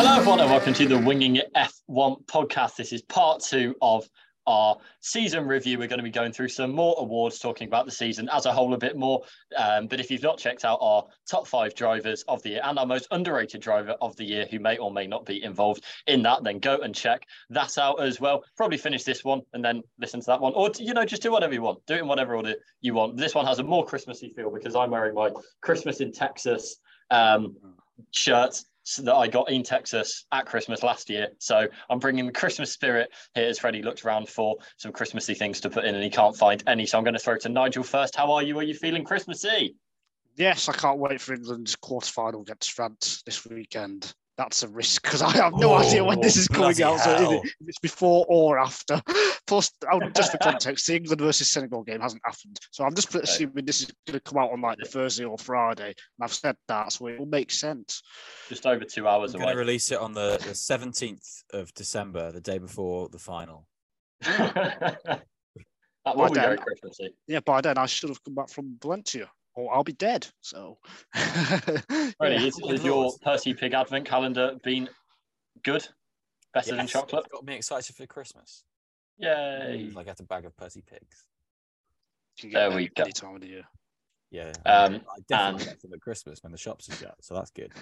Hello everyone and welcome to the Winging F1 podcast. This is part two of our season review. We're going to be going through some more awards, talking about the season as a whole a bit more, but if you've not checked out our top 5 drivers of the year and our most underrated driver of the year who may or may not be involved in that, then go and check that out as well. Probably finish this one and then listen to that one, or just do whatever you want, do it in whatever order you want. This one has a more Christmassy feel because I'm wearing my Christmas in Texas shirt that I got in Texas at Christmas last year. So I'm bringing the Christmas spirit here as Freddie looks around for some Christmassy things to put in and he can't find any. So I'm going to throw to Nigel first. How are you? Are you feeling Christmassy? Yes, I can't wait for England's quarterfinal against France this weekend. That's a risk because I have no idea when this is coming out. So it's before or after. Plus, just for context, the England versus Senegal game hasn't happened. So I'm just assuming this is going to come out on like the Thursday or Friday. And I've said that, so it will make sense. Just over 2 hours away. I'm going to release it on the 17th of December, the day before the final. That will be very Christmassy. Yeah, by then I should have come back from Valencia. Or I'll be dead. So, really, has your Percy Pig advent calendar been good? Better than chocolate? It's got me excited for Christmas. Yay! I got a bag of Percy Pigs. There we go. Any time of the year. Yeah. I definitely get them at Christmas when the shops are shut, so that's good.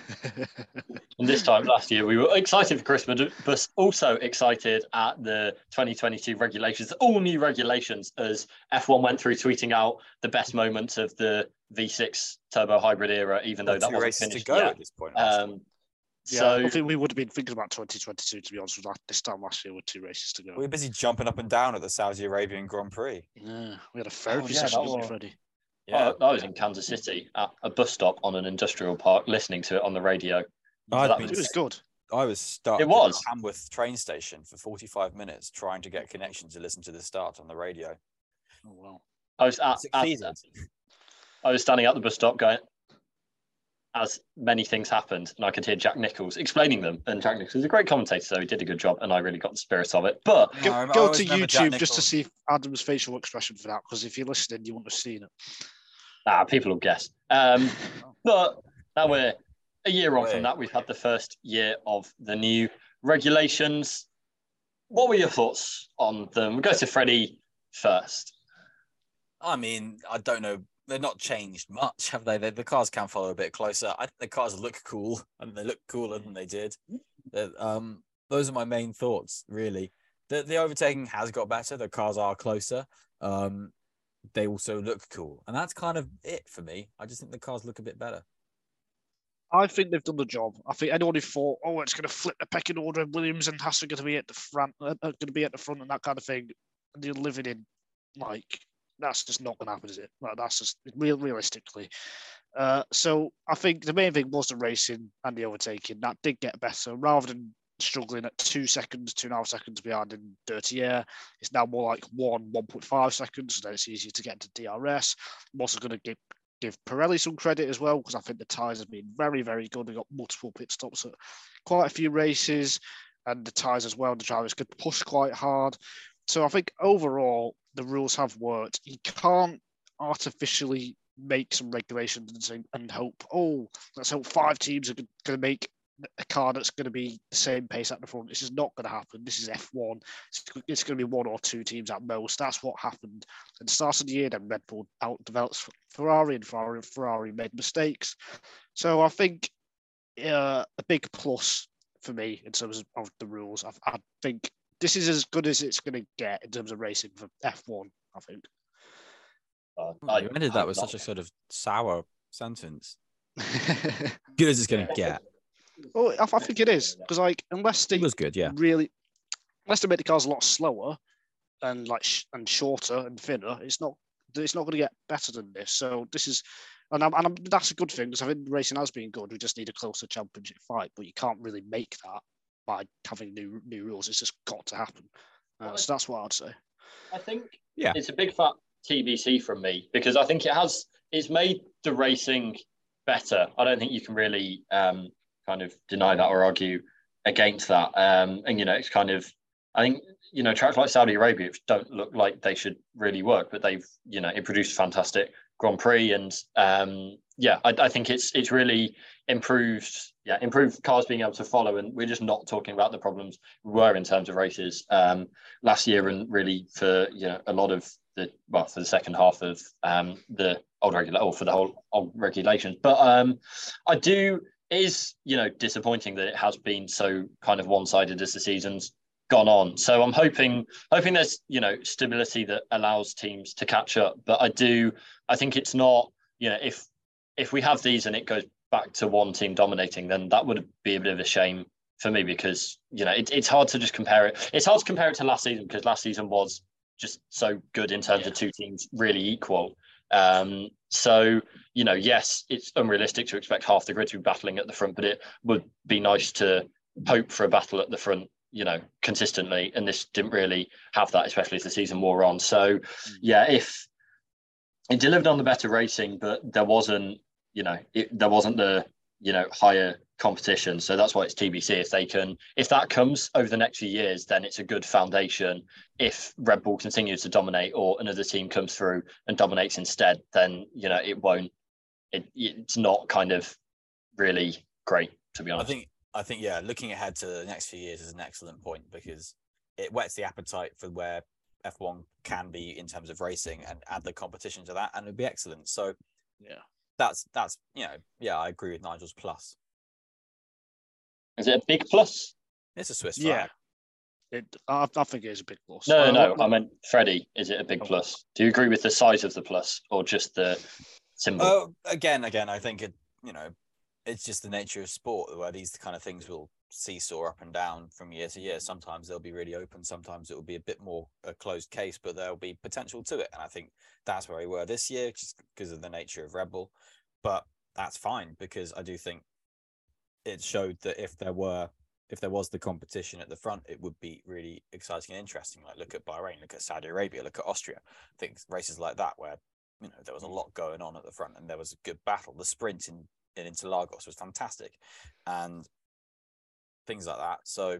And this time last year, we were excited for Christmas, but also excited at the 2022 regulations, all new regulations, as F1 went through tweeting out the best moments of the V6 turbo hybrid era, even though that wasn't finished yet. At this point, so I think we would have been thinking about 2022, to be honest with you. This time last year, with 2 races to go. We were busy jumping up and down at the Saudi Arabian Grand Prix. Yeah, we had a therapy session, didn't we, Freddie? Yeah. I was in Kansas City at a bus stop on an industrial park listening to it on the radio. It was good. I was stuck at the Hamworth train station for 45 minutes trying to get connection to listen to the start on the radio. Oh, wow. I was standing at the bus stop going, as many things happened, and I could hear Jack Nichols explaining them. And Jack Nichols is a great commentator, so he did a good job, and I really got the spirit of it. But go to YouTube just to see Adam's facial expression for that, because if you're listening, you wouldn't have seen it. People will guess. But now we're a year on from that. We've had the first year of the new regulations. What were your thoughts on them? We'll go to Freddie first. I mean, I don't know. They've not changed much, have they? The cars can follow a bit closer. I think the cars look cool, and they look cooler than they did. Those are my main thoughts, really. The overtaking has got better. The cars are closer. They also look cool. And that's kind of it for me. I just think the cars look a bit better. I think they've done the job. I think anyone who thought, it's going to flip the pecking order and Williams and Haas are going to be at the front, and that kind of thing, and you're living in, that's just not going to happen, is it? That's just realistically. So I think the main thing was the racing and the overtaking. That did get better. Rather than struggling at 2.5 seconds behind in dirty air, it's now more like 1.5 seconds. So then it's easier to get into DRS. I'm also going to give Pirelli some credit as well, because I think the tyres have been very, very good. They got multiple pit stops at quite a few races, and the tyres as well. The drivers could push quite hard. So I think overall, the rules have worked. You can't artificially make some regulations and hope, let's hope 5 teams are going to make a car that's going to be the same pace at the front. This is not going to happen. This is F1. It's going to be 1 or 2 teams at most. That's what happened. At the start of the year, then Red Bull outdeveloped Ferrari, and Ferrari made mistakes. So I think a big plus for me in terms of the rules. I think this is as good as it's going to get in terms of racing for F1, I think. You ended that with such a sort of sour sentence. Good as it's going to get. Oh, I think it is, because unless they make the cars a lot slower and shorter and thinner, it's not going to get better than this. So this is. And that's a good thing, because I think racing has been good. We just need a closer championship fight, but you can't really make that by having new rules. It's just got to happen. So that's what I'd say. I think it's a big fat TBC from me, because I think it's made the racing better. I don't think you can really deny that or argue against that. And it's kind of I think, you know, tracks like Saudi Arabia don't look like they should really work, but they've, you know, it produced a fantastic Grand Prix. And yeah, I think it's really improved cars being able to follow. And we're just not talking about the problems we were in terms of races last year, and really for, you know, a lot of the, well, for the second half of the old regular, or for the whole old regulations. But it is, you know, disappointing that it has been so kind of one-sided as the season's gone on. So I'm hoping there's, you know, stability that allows teams to catch up. But I think it's not, you know, if we have these and it goes back to one team dominating, then that would be a bit of a shame for me, because, you know, it's hard to just compare it. It's hard to compare it to last season, because last season was just so good in terms of two teams really equal. So, you know, yes, it's unrealistic to expect half the grid to be battling at the front, but it would be nice to hope for a battle at the front, you know, consistently. And this didn't really have that, especially as the season wore on. So, yeah, if it delivered on the better racing, but there wasn't, you know, there wasn't the, you know, higher competition. So that's why it's TBC. If that comes over the next few years, then it's a good foundation. If Red Bull continues to dominate, or another team comes through and dominates instead, then, you know, it's not kind of really great, to be honest. I think yeah, looking ahead to the next few years is an excellent point, because it whets the appetite for where F1 can be in terms of racing, and add the competition to that, and it'd be excellent. So yeah, that's you know, yeah, I agree with Nigel's plus. Is it a big plus? It's a Swiss flag. Yeah, I think it is a big plus. No. I meant Freddie. Is it a big plus? Do you agree with the size of the plus, or just the symbol? Oh, again, I think it's just the nature of sport, where these kind of things will seesaw up and down from year to year. Sometimes they'll be really open. Sometimes it will be a bit more a closed case, but there'll be potential to it. And I think that's where we were this year, just because of the nature of Red Bull. But that's fine, because I do think it showed that if there was the competition at the front, it would be really exciting and interesting. Like, look at Bahrain, look at Saudi Arabia, look at Austria. I think races like that where, you know, there was a lot going on at the front and there was a good battle. The sprint in Interlagos was fantastic, and things like that. So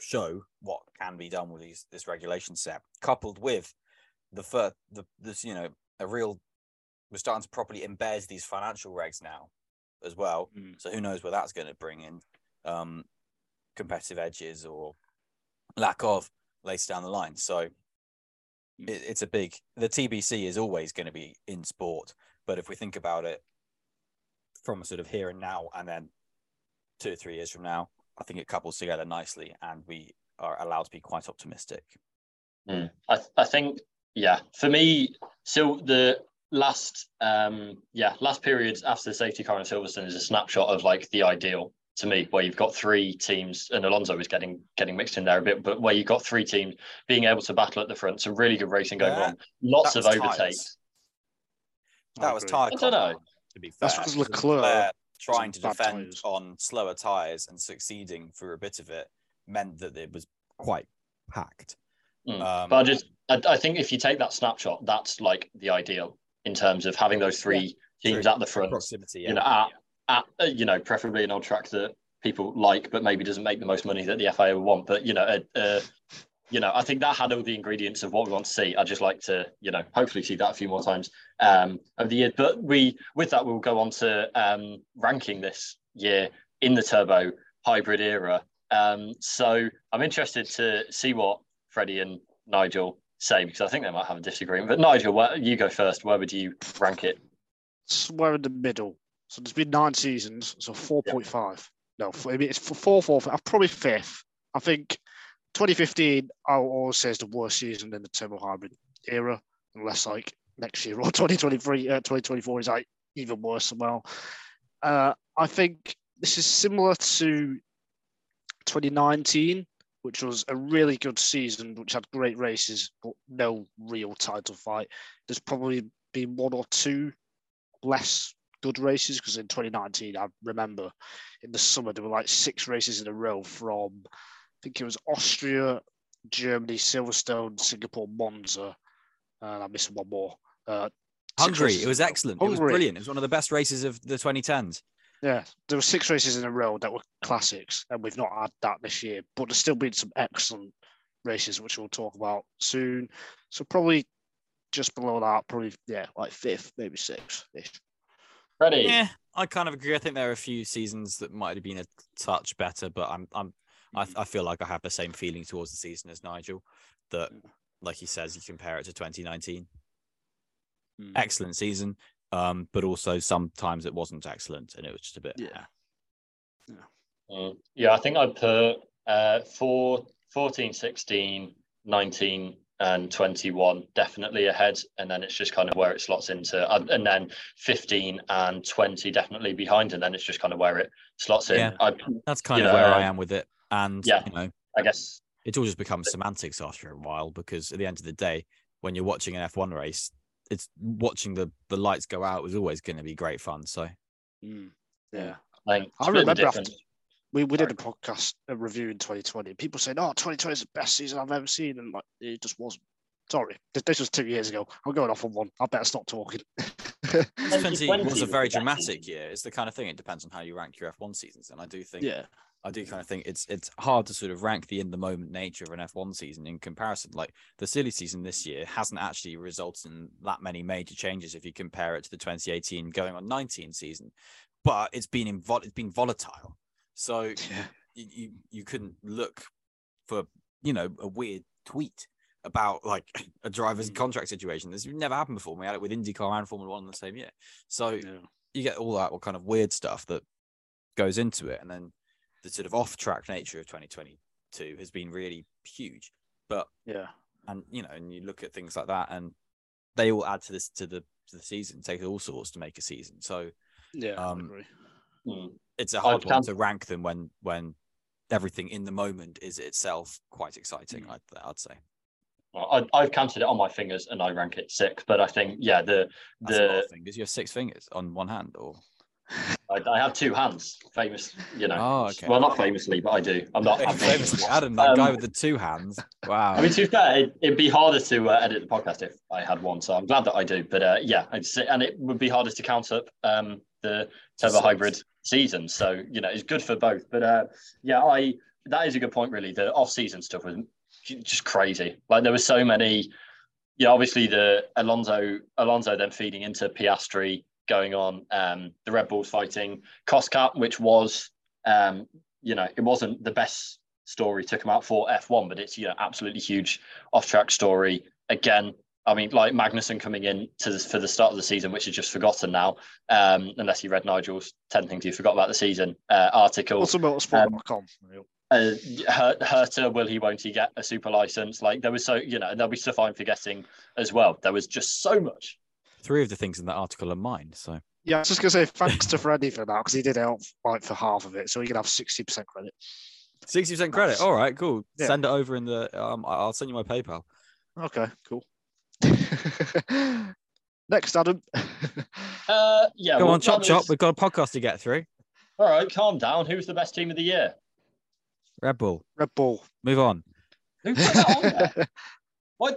show what can be done with this regulation set, coupled with we're starting to properly embed these financial regs now as well. So who knows where that's going to bring in competitive edges or lack of later down the line. So it's the TBC is always going to be in sport, but if we think about it from a sort of here and now, and then 2 or 3 years from now, I think it couples together nicely, and we are allowed to be quite optimistic. I think, yeah, for me, so the last period after the safety car in Silverstone is a snapshot of like the ideal to me, where you've got three teams, and Alonso was getting mixed in there a bit, but where you've got three teams being able to battle at the front, some really good racing going on, lots of overtakes. That was tired. I don't know. To be fair, that's because Leclerc trying to defend on slower tyres and succeeding for a bit of it meant that it was quite packed. But I think if you take that snapshot, that's like the ideal in terms of having those three teams at the front, proximity, you know, preferably an old track that people like, but maybe doesn't make the most money that the FIA would want. But, you know, you know, I think that had all the ingredients of what we want to see. I'd just like to, you know, hopefully see that a few more times over the year. But with that, we'll go on to ranking this year in the turbo hybrid era. So I'm interested to see what Freddie and Nigel say, because I think they might have a disagreement. But Nigel, you go first. Where would you rank it? Somewhere in the middle. So there's been 9 seasons, so 4.5. No, it's 4. I'm probably fifth. I think 2015, I'll always say, is the worst season in the turbo hybrid era, unless like next year or 2024 is like even worse as well. I think this is similar to 2019, which was a really good season, which had great races, but no real title fight. There's probably been 1 or 2 less good races, because in 2019, I remember in the summer, there were like 6 races in a row from, I think it was Austria, Germany, Silverstone, Singapore, Monza, and I missed one more. Hungary. It was excellent. Hungary. It was brilliant. It was one of the best races of the 2010s. Yeah, there were 6 races in a row that were classics, and we've not had that this year. But there's still been some excellent races, which we'll talk about soon. So probably just below that, probably, yeah, like 5th, maybe 6th-ish. Ready? Yeah, I kind of agree. I think there are a few seasons that might have been a touch better, but I feel like I have the same feeling towards the season as Nigel, that, like he says, you compare it to 2019. Excellent season. But also sometimes it wasn't excellent and it was just a bit. Yeah, I think I'd put 14, 16, 19 and 21 definitely ahead. And then it's just kind of where it slots into. And then 15 and 20 definitely behind. And then it's just kind of where it slots in. Yeah, that's kind of where I am with it. And, you know, I guess it all just becomes semantics after a while, because at the end of the day, when you're watching an F1 race, it's watching the lights go out was always going to be great fun. So, yeah, like, I remember after we did a podcast, a review in 2020. People saying, "Oh, 2020 is the best season I've ever seen," and like it just wasn't. Sorry, this was 2 years ago. I'm going off on one. I better stop talking. 2020 was a very dramatic year. It's the kind of thing. It depends on how you rank your F1 seasons, and I do think, I do kind of think it's hard to sort of rank the in the moment nature of an F1 season in comparison. Like the silly season this year hasn't actually resulted in that many major changes if you compare it to the 2018 going on 19 season, but it's been volatile. So you couldn't look for, you know, a weird tweet about like a driver's contract situation. This never happened before. We had it with IndyCar and Formula One in the same year. So you get all that kind of weird stuff that goes into it, and then the sort of off-track nature of 2022 has been really huge. But and you know, and you look at things like that, and they all add to this to the season, take all sorts to make a season. So I agree. It's a hard one to rank them when everything in the moment is itself quite exciting. I'd say. Well, I've counted it on my fingers, and I rank it 6. But I think that's a lot of fingers. You have 6 fingers on one hand, or. I have 2 hands, famous, you know. Oh, okay. Well, not famously, but I do. I'm not famously. Adam, that guy with the 2 hands. Wow. I mean, to be fair, it'd be harder to edit the podcast if I had one, so I'm glad that I do. But and it would be harder to count up the turbo hybrid season. So you know, it's good for both. But that is a good point. Really, the off-season stuff was just crazy. Like there were so many. Yeah, obviously the Alonso then feeding into Piastri. Going on, the Red Bulls fighting cost cap, which was, it wasn't the best story to come out for F1, but it's, you know, absolutely huge off-track story. Again, I mean, like Magnussen coming in for the start of the season, which is just forgotten now, unless you read Nigel's 10 things you forgot about the season article. What's about motorsport.com? Herter, will he, won't he get a super license? Like there was there'll be stuff I'm forgetting as well. There was just so much. 3 of the things in that article are mine. So yeah, I was just gonna say thanks to Freddie for that, because he did help like for half of it, so he can have 60% credit. 60% credit. All right, cool. Yeah. Send it over in the. I'll send you my PayPal. Okay, cool. Next, Adam. Go on, chop. We've got a podcast to get through. All right, calm down. Who's the best team of the year? Red Bull. Move on. Who put that on there? What?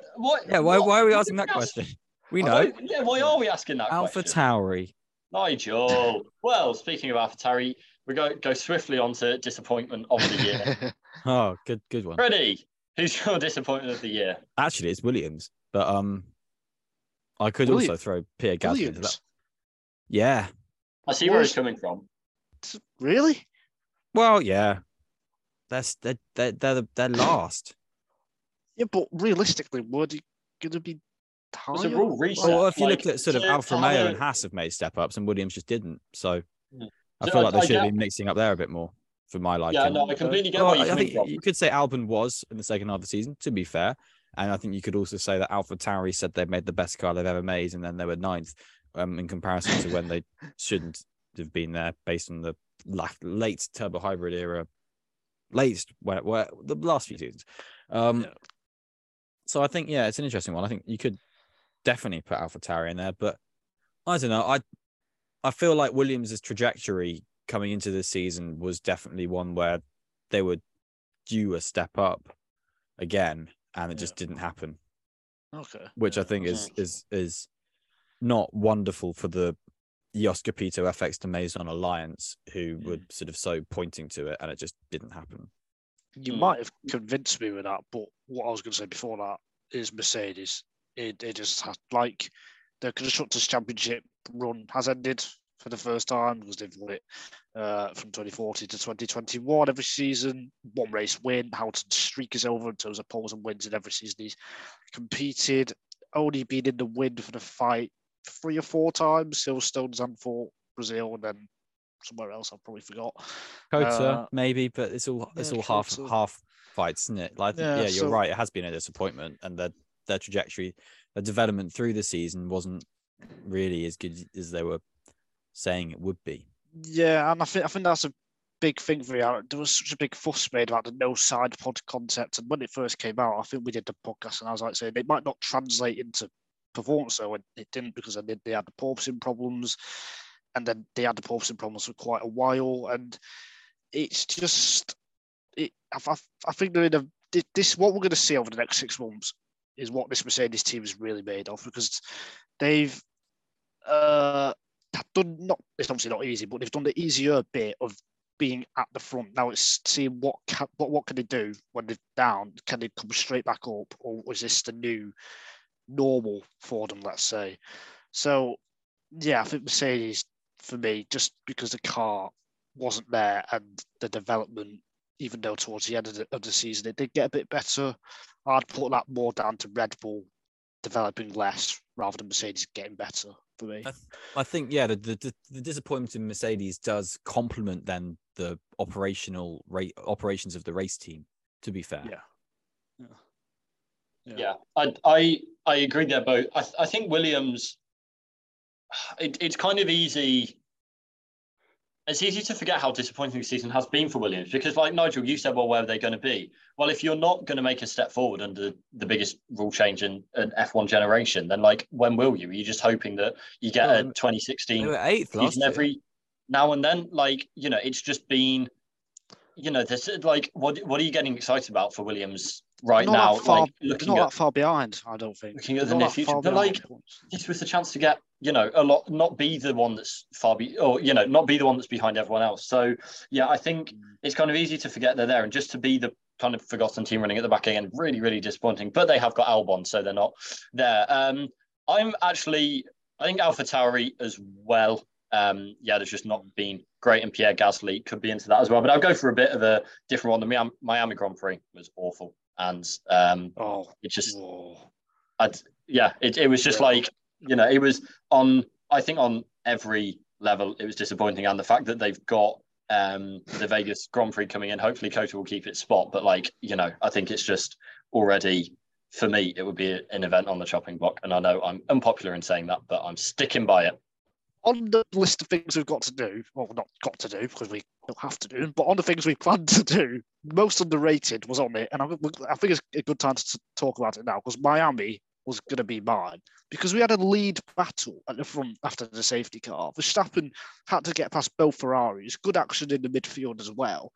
Yeah. Why are we asking that question? We know. Yeah, why are we asking that question? AlphaTauri. Nigel. Well, speaking of AlphaTauri, we go swiftly on to disappointment of the year. Oh, good one. Freddie, who's your disappointment of the year? Actually, it's Williams, but I could also throw Pierre Gasly into that. Yeah. I see where he's coming from. Really? Well, yeah. They're last. Yeah, but realistically, were they going to be? It's a rule reset. Well, if you look at sort of Alfa Romeo and Haas have made step ups, and Williams just didn't. So I feel like they should have been mixing up there a bit more for my liking. Yeah, no, I completely get what you're coming from. You could say Albon was in the second half of the season, to be fair, and I think you could also say that AlphaTauri said they've made the best car they've ever made, and then they were 9th in comparison to when they shouldn't have been there, based on the late turbo hybrid era, the last few seasons. So I think it's an interesting one. I think you could. Definitely put AlphaTauri in there, but I don't know. I feel like Williams' trajectory coming into this season was definitely one where they were due a step up again, and it just didn't happen. Okay, which I think is not wonderful for the Joska Pito FX to Maison alliance, who were sort of so pointing to it, and it just didn't happen. You might have convinced me with that, but what I was going to say before that is Mercedes. It just had, like, the Constructors' Championship run has ended for the first time, because they've won it from 2040 to 2021 every season. One race win, Hamilton's streak is over in terms of poles and wins in every season he's competed. Only been in the win for the fight 3 or 4 times, Silverstone's and for Brazil, and then somewhere else I've probably forgot. COTA, maybe, but it's all half fights, isn't it? Like, yeah, you're right. It has been a disappointment, and their trajectory, their development through the season wasn't really as good as they were saying it would be. Yeah, and I think that's a big thing for you. There was such a big fuss made about the no side pod concept, and when it first came out, I think we did the podcast, and I was like saying it might not translate into performance, though, and it didn't, because they had the porpoising problems, and then they had the porpoising problems for quite a while, and it's just I think they're in this. What we're going to see over the next 6 months is what this Mercedes team is really made of, because they've done not, it's obviously not easy, but they've done the easier bit of being at the front. Now it's seeing what can they do when they're down. Can they come straight back up, or is this the new normal for them, let's say? So yeah, I think Mercedes, for me, just because the car wasn't there, and the development, even though towards the end of the season it did get a bit better, I'd put that more down to Red Bull developing less rather than Mercedes getting better, for me. I think, yeah, the disappointment in Mercedes does complement then the operations of the race team, to be fair. Yeah. I agree there, both. I think Williams, it's kind of easy. It's easy to forget how disappointing the season has been for Williams, because, like Nigel, you said, well, where are they going to be? Well, if you're not going to make a step forward under the biggest rule change in an F1 generation, then, like, when will you? Are you just hoping that you get a 2016 eighth season every now and then? Like, you know, it's just been, you know, this, like, what are you getting excited about for Williams right now? Not that far behind, I don't think. Looking at the near future, but, like, this was the chance to get, you know, a lot, not be the one that's not be the one that's behind everyone else. So yeah, I think it's kind of easy to forget they're there, and just to be the kind of forgotten team running at the back end, really, really disappointing. But they have got Albon, so they're not there. I think AlphaTauri as well. There's just not been great, and Pierre Gasly could be into that as well. But I'll go for a bit of a different one. The Miami Grand Prix was awful, and it was just like. You know, it was on every level, it was disappointing. And the fact that they've got the Vegas Grand Prix coming in, hopefully COTA will keep its spot. But, like, you know, I think it's just already, for me, it would be an event on the chopping block. And I know I'm unpopular in saying that, but I'm sticking by it. On the list of things we've got to do, well, not got to do, because we don't have to do, but on the things we planned to do, most underrated was on it. And I think it's a good time to talk about it now, because Miami was going to be mine, because we had a lead battle at the front after the safety car. Verstappen had to get past both Ferraris. Good action in the midfield as well.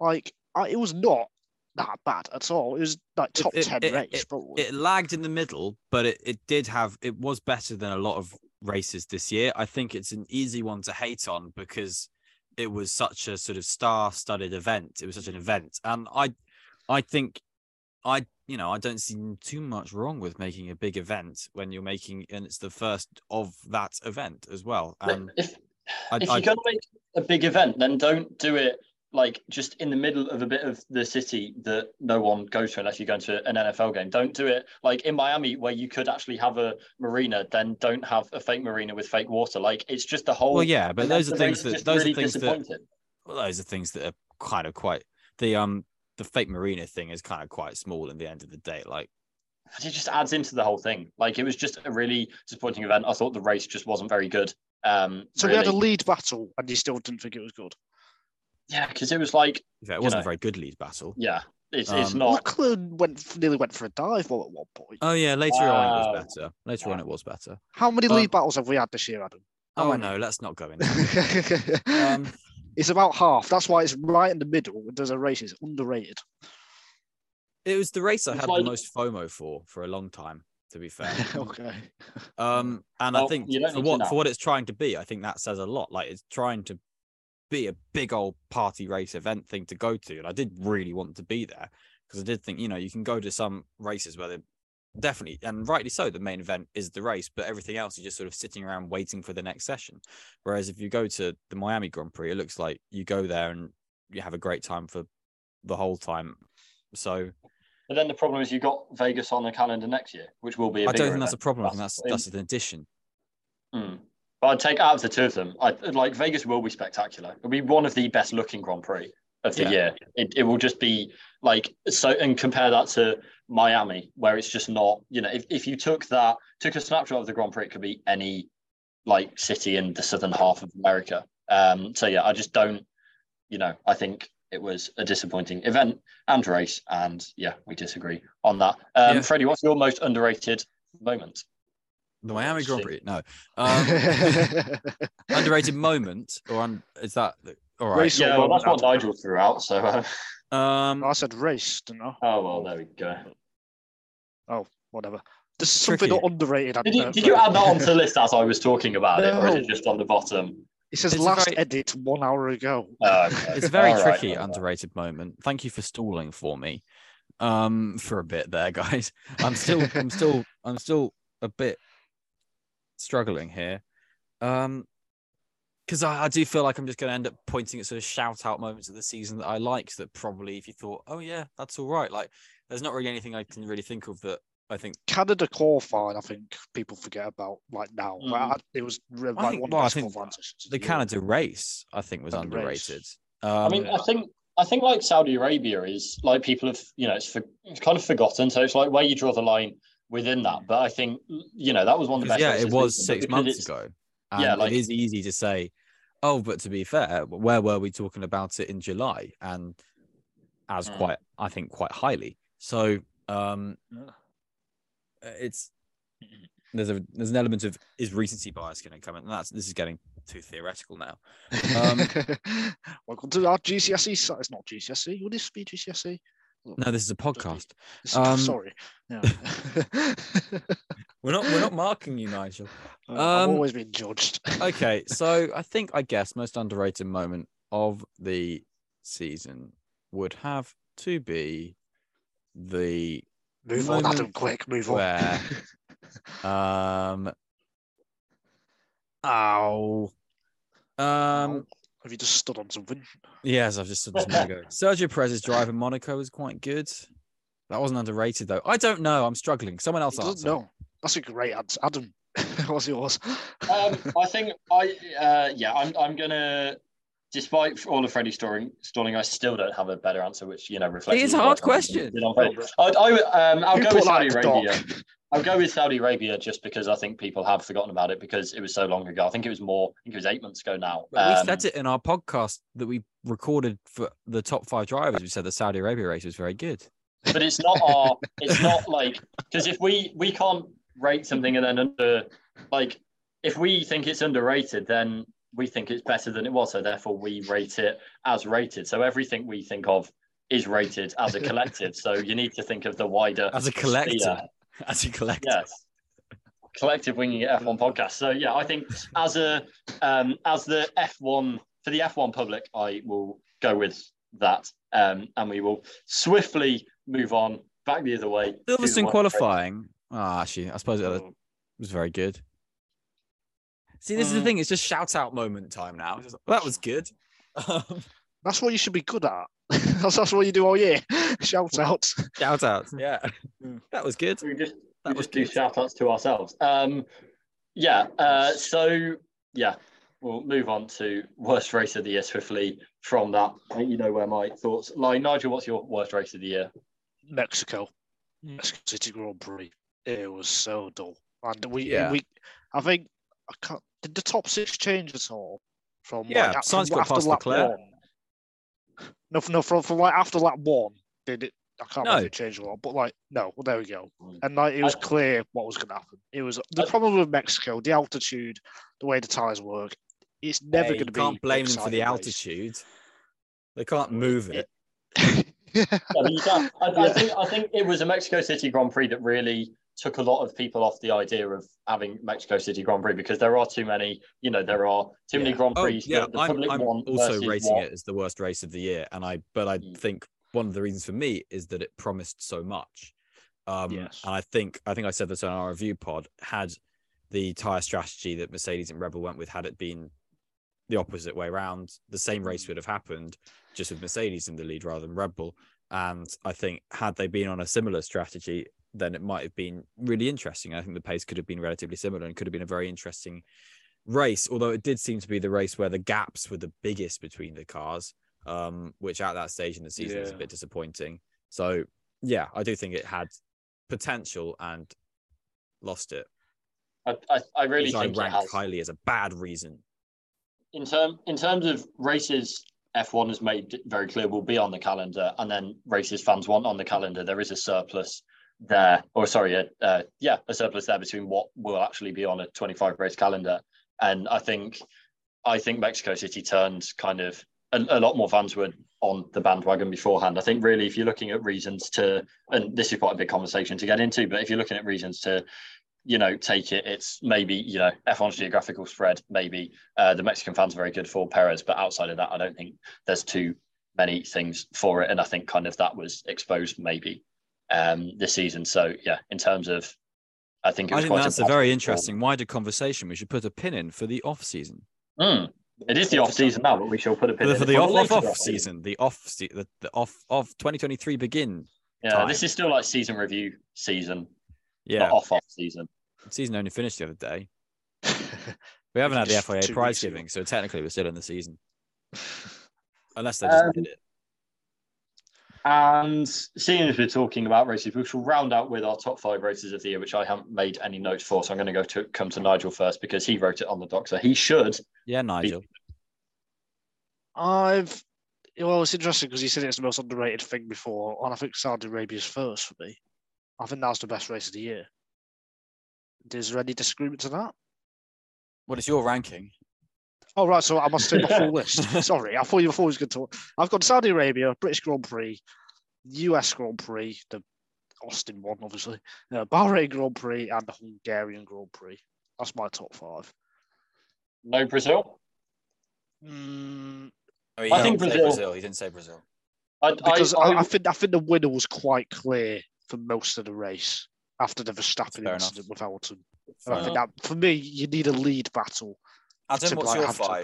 Like, it was not that bad at all. It was like top 10 race. It lagged in the middle, but it was better than a lot of races this year. I think it's an easy one to hate on, because it was such a sort of star-studded event. It was such an event, and I think you know, I don't see too much wrong with making a big event when you're making, and it's the first of that event as well. And if you're going to make a big event, then don't do it like just in the middle of a bit of the city that no one goes to unless you go to an NFL game. Don't do it like in Miami, where you could actually have a marina. Then don't have a fake marina with fake water. Like, it's just the whole. Well, yeah, but those are things that are kind of quite the fake marina thing is kind of quite small in the end of the day. Like, it just adds into the whole thing. Like, it was just a really disappointing event. I thought the race just wasn't very good. So really. We had a lead battle, and you still didn't think it was good. Yeah, because it was like it wasn't a very good lead battle. Yeah, it's not. Lachlan nearly went for a dive at one point. Oh yeah, later on it was better. How many lead battles have we had this year, Adam? No, let's not go in there. It's about half. That's why it's right in the middle. There's a race. It's underrated. It was the race I had the most FOMO for a long time. to be fair. Okay. And well, I think for what it's trying to be, I think that says a lot. Like, it's trying to be a big old party race event thing to go to. And I did really want to be there because I did think, you know, you can go to some races where they're definitely, and rightly so, the main event is the race, but everything else is just sort of sitting around waiting for the next session. Whereas if you go to the Miami Grand Prix, it looks like you go there and you have a great time for the whole time. So, but then the problem is you've got Vegas on the calendar next year, which will be a bigger event. I don't think that's a problem. That's an addition. Mm. But I'd take out of the two of them. Like, Vegas will be spectacular. It'll be one of the best looking Grand Prix of the year. It will just be like, so, and compare that to Miami, where it's just not, you know, if you took a snapshot of the Grand Prix, it could be any like city in the southern half of America. So yeah, I just don't, you know, I think it was a disappointing event and race, and yeah, we disagree on that. Freddie, what's your most underrated moment? The Miami Grand Prix? No. Underrated moment? Is that... All right. Race, yeah, well, that's what Nigel threw out, so... I said race, didn't I? Oh, well, there we go. Oh, whatever. There's something underrated. Did you add that onto the list as I was talking about it, or is it just on the bottom? It says last edit 1 hour ago. Okay. It's a very tricky underrated moment. Thank you for stalling for me for a bit there, guys. I'm still a bit struggling here. Because I do feel like I'm just going to end up pointing at sort of shout-out moments of the season that I liked, that probably if you thought, oh, yeah, that's all right. Like, there's not really anything I can really think of that I think... Canada qualifying, I think people forget about, like, now. Mm. It was really, like, one of the best advantages. The Canada race, I think, was underrated. I think, like, Saudi Arabia is, like, people have, you know, it's kind of forgotten. So it's, like, where you draw the line within that. But I think, you know, that was one of the best... Yeah, it was 6 months ago. And yeah, like, it is easy to say, oh, but to be fair, where were we talking about it in July? And quite highly. So there's an element of, is recency bias going to come in? And this is getting too theoretical now. Welcome to our GCSE site. It's not GCSE. Would this be GCSE? No, this is a podcast. Sorry. Yeah. We're not marking you, Nigel. I've always been judged. Okay, so I guess most underrated moment of the season would have to be the move on, Adam, quick, move on. Where, have you just stood on something? Yes, I've just stood on something. Sergio Perez's drive in Monaco was quite good. That wasn't underrated, though. I don't know. I'm struggling. Someone else answer. No, that's a great answer. Adam, what's yours? I'm going to, despite all of Freddie's stalling, I still don't have a better answer, which, you know, reflects... It is a hard question. I'll go with Saudi Arabia. I'll go with Saudi Arabia just because I think people have forgotten about it because it was so long ago. I think it was 8 months ago now. We said it in our podcast that we recorded for the top five drivers. We said the Saudi Arabia race was very good. But it's not our... It's not like... Because if we can't rate something and then if we think it's underrated, then we think it's better than it was. So therefore we rate it as rated. So everything we think of is rated as a collective. So you need to think of the wider... As a collective. Sphere. As a collective, yes. Collective Winging F1 podcast. So yeah, I think for the F1 public, I will go with that, and we will swiftly move on back the other way. Silverstone qualifying. Actually, I suppose it was very good. See, this is the thing. It's just shout out moment time now. Like, that was good. That's what you should be good at. That's what you do all year. Shout outs. Yeah. That was good. We just do shout outs to ourselves. We'll move on to worst race of the year swiftly from that. I think you know where my thoughts lie. Nigel, what's your worst race of the year? Mexico City Grand Prix. It was so dull. And did the top six change at all? Sainz got past Leclerc. From like after lap one, did it? I can't remember if it changed a lot, but like, no, well, there we go. And like, it was clear what was going to happen. It was the problem with Mexico, the altitude, the way the tyres work. It's never going to be. You can't blame them for the altitude. They can't move it. I think it was a Mexico City Grand Prix that really took a lot of people off the idea of having Mexico City Grand Prix, because there are too many, you know, there are too many Grand Prix. I'm also rating it as the worst race of the year. And I think one of the reasons for me is that it promised so much. And I think I said this on our review pod, had the tyre strategy that Mercedes and Rebel went with, had it been the opposite way around, the same race would have happened, just with Mercedes in the lead rather than Red Bull. And I think had they been on a similar strategy, then it might have been really interesting. I think the pace could have been relatively similar and could have been a very interesting race, although it did seem to be the race where the gaps were the biggest between the cars, which at that stage in the season is a bit disappointing. So, yeah, I do think it had potential and lost it. I really think I rank highly as a bad reason. In terms of races F1 has made it very clear will be on the calendar, and then races fans want on the calendar, there is a surplus there, a surplus there between what will actually be on a 25 race calendar. And I think Mexico City turned kind of a lot more fans were on the bandwagon beforehand. I think really, if you're looking at reasons to, and this is quite a big conversation to get into, but if you're looking at reasons to, you know, take it, it's maybe, you know, F1's geographical spread, maybe the Mexican fans are very good for Perez, but outside of that, I don't think there's too many things for it. And I think kind of that was exposed maybe this season. So yeah, in terms of, I think that's a very interesting wider conversation. We should put a pin in for the off season. It is the off season now, but we shall put a pin in for the off season. The off of 2023 begin. Yeah, time. This is still like season review season. Yeah, not off season. The season only finished the other day. We haven't had the FIA prize giving, so technically we're still in the season, unless they just did it. And seeing as we're talking about races, we shall round out with our top 5 races of the year, which I haven't made any notes for. So I'm going to come to Nigel first, because he wrote it on the doc, so he should. Yeah, Nigel. It's interesting because he said it's the most underrated thing before, and I think Saudi Arabia's first for me. I think that's the best race of the year. Is there any disagreement to that? Well, it's your ranking. Oh, right, so I must take my full list. Sorry, I thought you were always good to... I've got Saudi Arabia, British Grand Prix, US Grand Prix, the Austin one, obviously, Bahrain Grand Prix, and the Hungarian Grand Prix. That's my top 5. No Brazil? I think Brazil. He didn't say Brazil. I think the winner was quite clear for most of the race after the Verstappen incident with Hamilton. And I think that, for me, you need a lead battle. Adam, what's your 5? I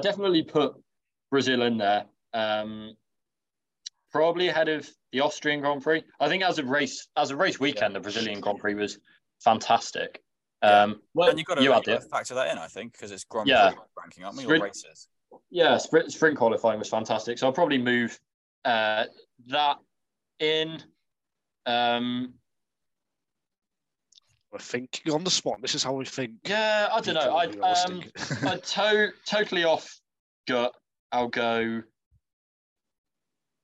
definitely put Brazil in there, probably ahead of the Austrian Grand Prix. I think as a race weekend, the Brazilian Grand Prix was fantastic. And you've got to factor that in, I think, because it's Grand Prix ranking, aren't we? Or races. Yeah, sprint qualifying was fantastic. So I'll probably move that in. We're thinking on the spot. This is how we think. Yeah, I don't know. Totally off gut. I'll go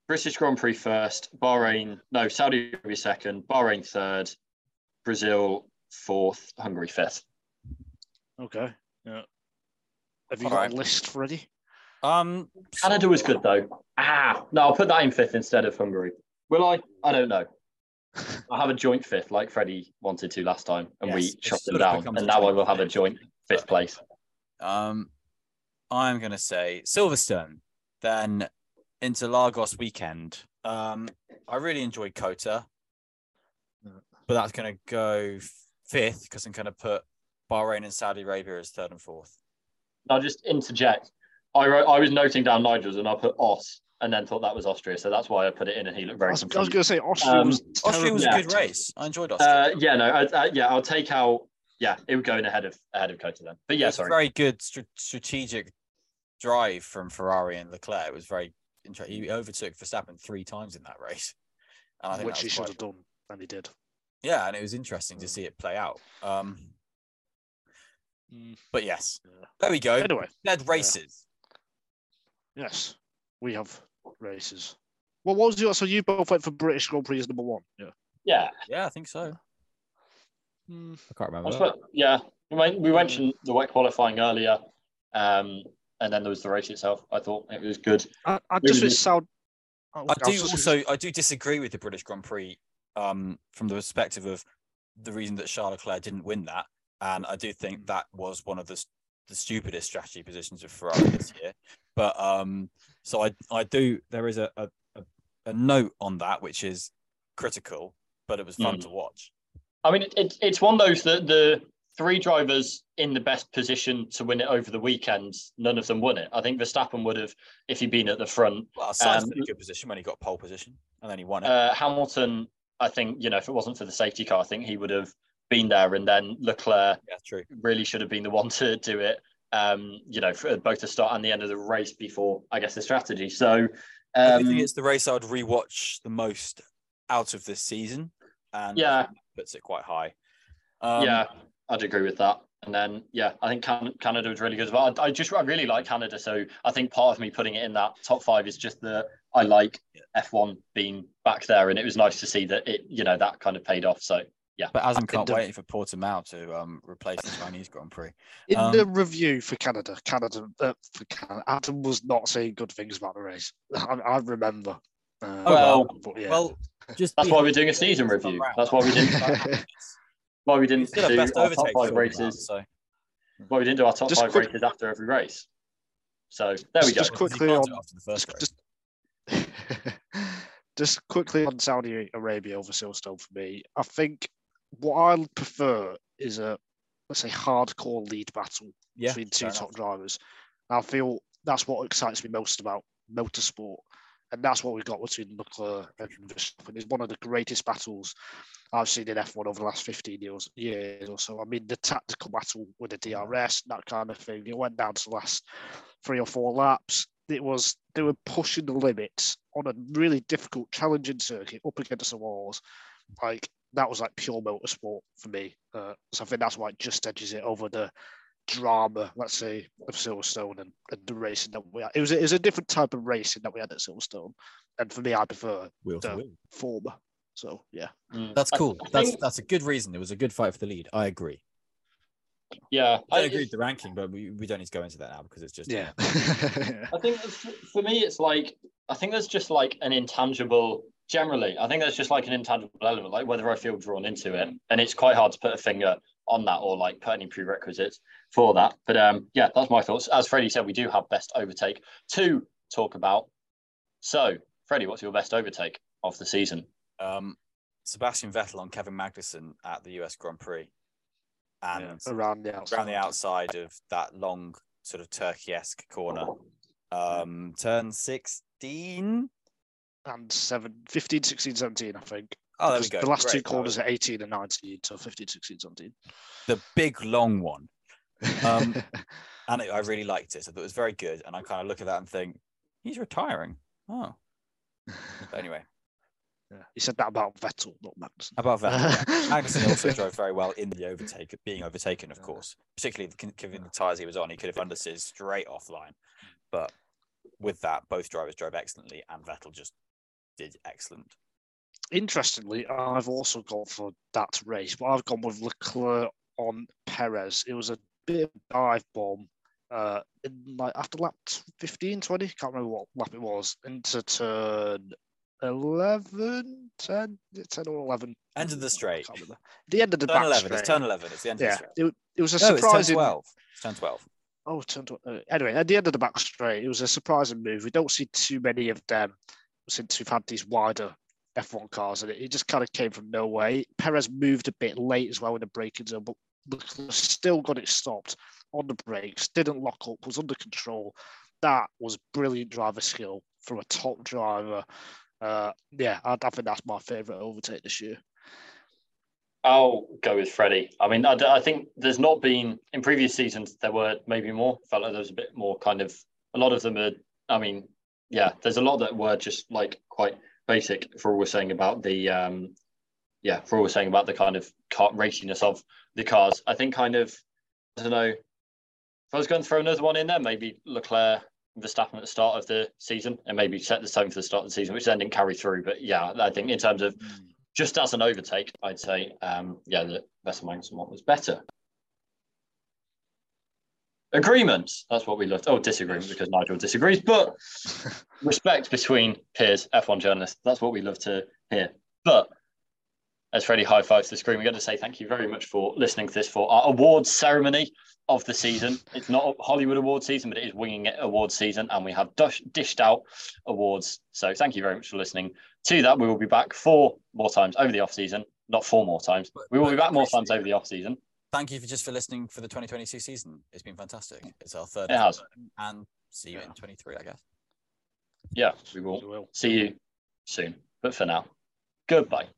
British Grand Prix first, Saudi Arabia second, Bahrain third, Brazil fourth, Hungary fifth. Okay. Yeah. Have you got a list, Freddie? Canada was good though. No, I'll put that in fifth instead of Hungary. Will I? I don't know. I'll have a joint fifth like Freddie wanted to last time, and we shot them down. And now I will have a joint fifth place. I'm going to say Silverstone, then Interlagos weekend. I really enjoyed COTA, but that's going to go fifth because I'm going to put Bahrain and Saudi Arabia as third and fourth. I'll just interject. I was noting down Nigel's, and I put Oss, and then thought that was Austria, so that's why I put it in, and he looked very confused. I was going to say Austria was a good race. I enjoyed Austria. I'll take out. Yeah, it would go in ahead of Kota then. But yeah, sorry. Very good strategic drive from Ferrari and Leclerc. It was very interesting. He overtook Verstappen 3 times in that race, and I think which he should have done, and he did. Yeah, and it was interesting to see it play out. But yes, there we go. Anyway, led races. Yes, we have races. Well, what was your? So you both went for British Grand Prix as number 1. Yeah. Yeah. Yeah, I think so. I can't remember. We mentioned the wet qualifying earlier, and then there was the race itself. I thought it was good. I just with Saudi. I do disagree with the British Grand Prix from the perspective of the reason that Charles Leclerc didn't win that, and I do think that was one of the stupidest strategy positions of Ferrari this year. But so I do. There is a note on that which is critical, but it was fun to watch. I mean, it's one of those that the three drivers in the best position to win it over the weekend, none of them won it. I think Verstappen would have if he'd been at the front. Well, Sainz was in a good position when he got pole position, and then he won it. Hamilton, I think, if it wasn't for the safety car, I think he would have been there. And then Leclerc really should have been the one to do it, for both the start and the end of the race before, I guess, the strategy. So I think it's the race I'd rewatch the most out of this season. And puts it quite high. I'd agree with that. And then, I think Canada was really good as well. I really like Canada. So I think part of me putting it in that top five is just that I like F1 being back there. And it was nice to see that it, that kind of paid off. So, yeah. But Adam can't wait for Portimao to replace the Chinese Grand Prix. In the review for Canada, Adam was not saying good things about the race. I remember. That's why we're doing a season review. That's why we didn't. Why we didn't do our top five races. Why we didn't do our top five races after every race. So there we go. Just quickly on Saudi Arabia over Silverstone for me. I think what I'll prefer is a hardcore lead battle between two top drivers. I feel that's what excites me most about motorsport. And that's what we got between Leclerc and Verstappen. It's one of the greatest battles I've seen in F1 over the last 15 years or so. I mean, the tactical battle with the DRS, that kind of thing, it went down to the last 3 or 4 laps. They were pushing the limits on a really difficult, challenging circuit up against the walls. That was pure motorsport for me. So I think that's why it just edges it over the drama, let's say, of Silverstone and the racing that we had. It was a different type of racing that we had at Silverstone, and for me, I prefer the former. So that's cool. That's a good reason. It was a good fight for the lead. I agree. Yeah, I agree with the ranking, but we don't need to go into that now because it's just I think for me, it's I think there's just an intangible. Generally, I think there's just an intangible element, whether I feel drawn into it, and it's quite hard to put a finger on that or put any prerequisites for that. But that's my thoughts. As Freddie said, we do have best overtake to talk about. So, Freddie, what's your best overtake of the season? Sebastian Vettel on Kevin Magnussen at the US Grand Prix, and around the outside of that long sort of Turkey-esque corner, turn 16 and 15, 16, 17, I think. Oh, there we go. The last two corners are 18 and 19, so 15, 16, 17. The big, long one. And I really liked it. So it was very good. And I kind of look at that and think, he's retiring. Oh. But anyway. Yeah. He said that about Vettel, not Magnussen. Magnussen also drove very well in the overtake, being overtaken, of course. Particularly given the tyres he was on, he could have understeered straight offline. But with that, both drivers drove excellently, and Vettel just did excellent. Interestingly, I've also gone for that race, but I've gone with Leclerc on Perez. It was a bit of a dive bomb after lap 15, 20, can't remember what lap it was, into turn 11, 10 or 11. End of the straight. The end of the turn back 11, straight. It's turn 11, it's the end of the straight. It was a surprising... It's turn 12. It's turn 12. Oh, turn 12. Anyway, at the end of the back straight, it was a surprising move. We don't see too many of them since we've had these wider F1 cars, and it just kind of came from nowhere. Perez moved a bit late as well in the braking zone, but still got it stopped on the brakes, didn't lock up, was under control. That was brilliant driver skill from a top driver. I think that's my favourite overtake this year. I'll go with Freddie. I mean, I think there's not been, in previous seasons, there were maybe more. I felt like there was a bit more kind of, a lot of them are, I mean, yeah, there's a lot that were just quite basic for all we're saying about the, for all we're saying about the kind of car raciness of the cars. I think kind of, I don't know, if I was going to throw another one in there, maybe Leclerc, Verstappen at the start of the season, and maybe set the tone for the start of the season, which then didn't carry through. But yeah, I think in terms of, just as an overtake, I'd say, the Vettel Magnussen one was better. Agreements. That's what we loved. Oh, disagreement, because Nigel disagrees, but respect between peers, F1 journalists. That's what we love to hear. But as Freddie high-fives the screen, we're going to say thank you very much for listening to this for our awards ceremony of the season. It's not Hollywood awards season, but it is Winging It awards season, and we have dished out awards. So thank you very much for listening to that. We will be back four more times over the off-season. Not four more times. We will be back more times over the off-season. Thank you for listening for the 2022 season. It's been fantastic. It's our third. It has. And see you in 23, I guess. Yeah, we will see you soon. But for now, goodbye.